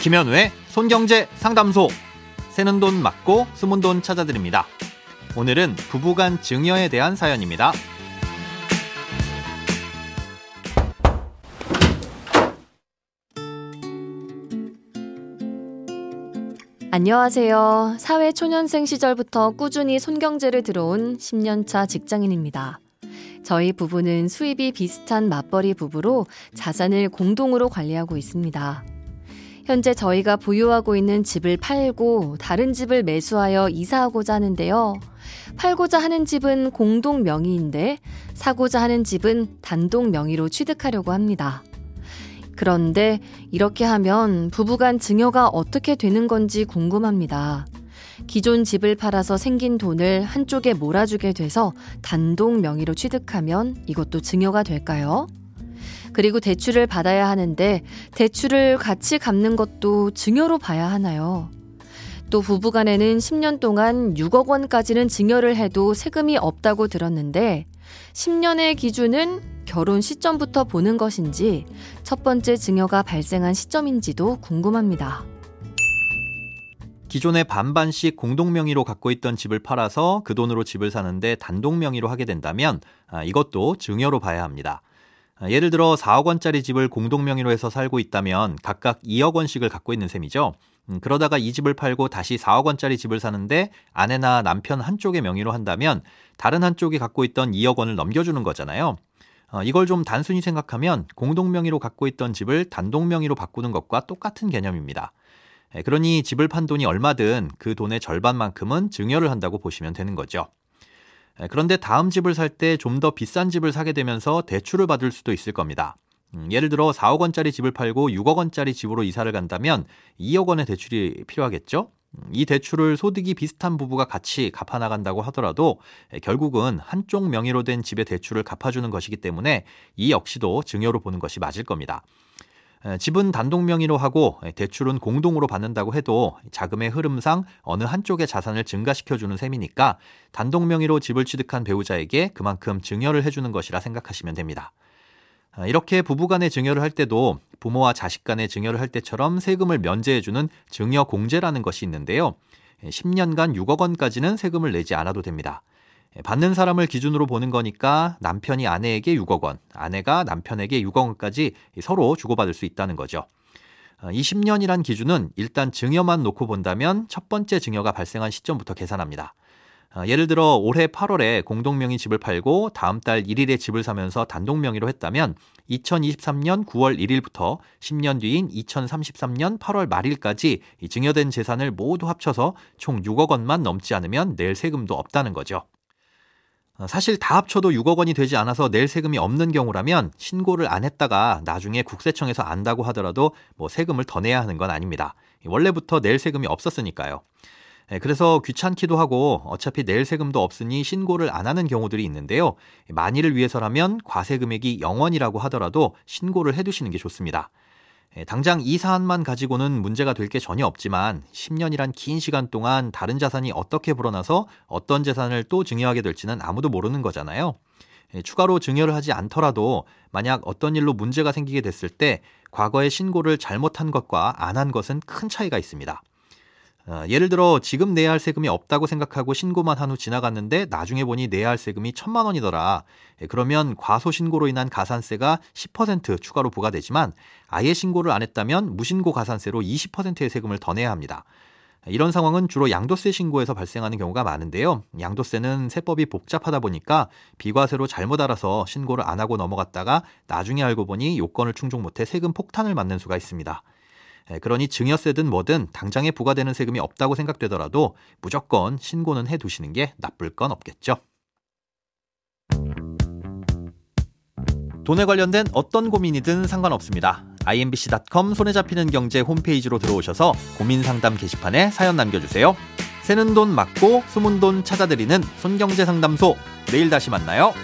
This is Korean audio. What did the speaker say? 김현우의 손경제 상담소, 새는 돈 막고 숨은 돈 찾아드립니다. 오늘은 부부간 증여에 대한 사연입니다. 안녕하세요. 사회초년생 시절부터 꾸준히 손경제를 들어온 10년차 직장인입니다. 저희 부부는 수입이 비슷한 맞벌이 부부로 자산을 공동으로 관리하고 있습니다. 현재 저희가 보유하고 있는 집을 팔고 다른 집을 매수하여 이사하고자 하는데요. 팔고자 하는 집은 공동 명의인데 사고자 하는 집은 단독 명의로 취득하려고 합니다. 그런데 이렇게 하면 부부간 증여가 어떻게 되는 건지 궁금합니다. 기존 집을 팔아서 생긴 돈을 한쪽에 몰아주게 돼서 단독 명의로 취득하면 이것도 증여가 될까요? 그리고 대출을 받아야 하는데 대출을 같이 갚는 것도 증여로 봐야 하나요? 또 부부간에는 10년 동안 6억 원까지는 증여를 해도 세금이 없다고 들었는데 10년의 기준은 결혼 시점부터 보는 것인지 첫 번째 증여가 발생한 시점인지도 궁금합니다. 기존에 반반씩 공동 명의로 갖고 있던 집을 팔아서 그 돈으로 집을 사는데 단독 명의로 하게 된다면 이것도 증여로 봐야 합니다. 예를 들어 4억 원짜리 집을 공동 명의로 해서 살고 있다면 각각 2억 원씩을 갖고 있는 셈이죠. 그러다가 이 집을 팔고 다시 4억 원짜리 집을 사는데 아내나 남편 한쪽의 명의로 한다면 다른 한쪽이 갖고 있던 2억 원을 넘겨주는 거잖아요. 이걸 좀 단순히 생각하면 공동 명의로 갖고 있던 집을 단독 명의로 바꾸는 것과 똑같은 개념입니다. 그러니 집을 판 돈이 얼마든 그 돈의 절반만큼은 증여를 한다고 보시면 되는 거죠. 그런데 다음 집을 살 때 좀 더 비싼 집을 사게 되면서 대출을 받을 수도 있을 겁니다. 예를 들어 4억 원짜리 집을 팔고 6억 원짜리 집으로 이사를 간다면 2억 원의 대출이 필요하겠죠? 이 대출을 소득이 비슷한 부부가 같이 갚아나간다고 하더라도 결국은 한쪽 명의로 된 집의 대출을 갚아주는 것이기 때문에 이 역시도 증여로 보는 것이 맞을 겁니다. 집은 단독 명의로 하고 대출은 공동으로 받는다고 해도 자금의 흐름상 어느 한쪽의 자산을 증가시켜주는 셈이니까 단독 명의로 집을 취득한 배우자에게 그만큼 증여를 해주는 것이라 생각하시면 됩니다. 이렇게 부부간의 증여를 할 때도 부모와 자식 간의 증여를 할 때처럼 세금을 면제해주는 증여공제라는 것이 있는데요. 10년간 6억 원까지는 세금을 내지 않아도 됩니다. 받는 사람을 기준으로 보는 거니까 남편이 아내에게 6억 원, 아내가 남편에게 6억 원까지 서로 주고받을 수 있다는 거죠. 이 10년이란 기준은 일단 증여만 놓고 본다면 첫 번째 증여가 발생한 시점부터 계산합니다. 예를 들어 올해 8월에 공동명의 집을 팔고 다음 달 1일에 집을 사면서 단독명의로 했다면 2023년 9월 1일부터 10년 뒤인 2033년 8월 말일까지 이 증여된 재산을 모두 합쳐서 총 6억 원만 넘지 않으면 낼 세금도 없다는 거죠. 사실 다 합쳐도 6억 원이 되지 않아서 낼 세금이 없는 경우라면 신고를 안 했다가 나중에 국세청에서 안다고 하더라도 세금을 더 내야 하는 건 아닙니다. 원래부터 낼 세금이 없었으니까요. 그래서 귀찮기도 하고 어차피 낼 세금도 없으니 신고를 안 하는 경우들이 있는데요. 만일을 위해서라면 과세금액이 0원이라고 하더라도 신고를 해두시는 게 좋습니다. 당장 이 사안만 가지고는 문제가 될 게 전혀 없지만 10년이란 긴 시간 동안 다른 자산이 어떻게 불어나서 어떤 재산을 또 증여하게 될지는 아무도 모르는 거잖아요. 추가로 증여를 하지 않더라도 만약 어떤 일로 문제가 생기게 됐을 때 과거에 신고를 잘못한 것과 안 한 것은 큰 차이가 있습니다. 예를 들어 지금 내야 할 세금이 없다고 생각하고 신고만 한 후 지나갔는데 나중에 보니 내야 할 세금이 1,000만 원이더라. 그러면 과소신고로 인한 가산세가 10% 추가로 부과되지만 아예 신고를 안 했다면 무신고 가산세로 20%의 세금을 더 내야 합니다. 이런 상황은 주로 양도세 신고에서 발생하는 경우가 많은데요. 양도세는 세법이 복잡하다 보니까 비과세로 잘못 알아서 신고를 안 하고 넘어갔다가 나중에 알고 보니 요건을 충족 못해 세금 폭탄을 맞는 수가 있습니다. 그러니 증여세든 뭐든 당장에 부과되는 세금이 없다고 생각되더라도 무조건 신고는 해두시는 게 나쁠 건 없겠죠. 돈에 관련된 어떤 고민이든 상관없습니다. imbc.com 손에 잡히는 경제 홈페이지로 들어오셔서 고민 상담 게시판에 사연 남겨주세요. 새는 돈 막고 숨은 돈 찾아드리는 손경제 상담소, 내일 다시 만나요.